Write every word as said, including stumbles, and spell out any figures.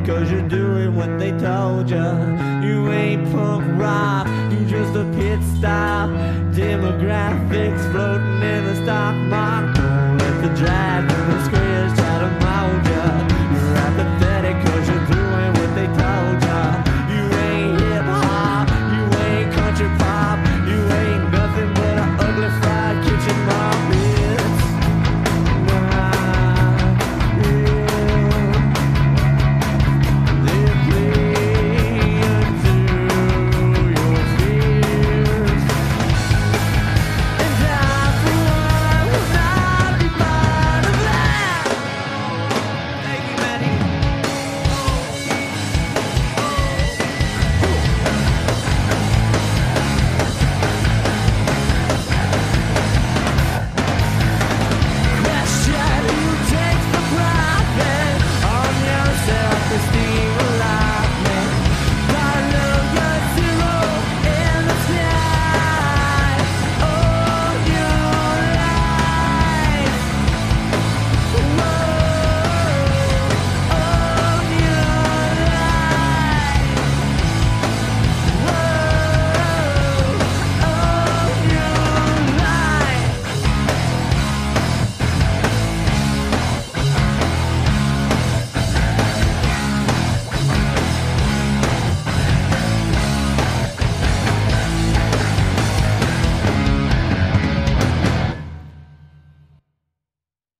because you're doing what they told ya. You ain't punk rock, you just a pit stop. Demographics floating in the stock market. Don't let the drag.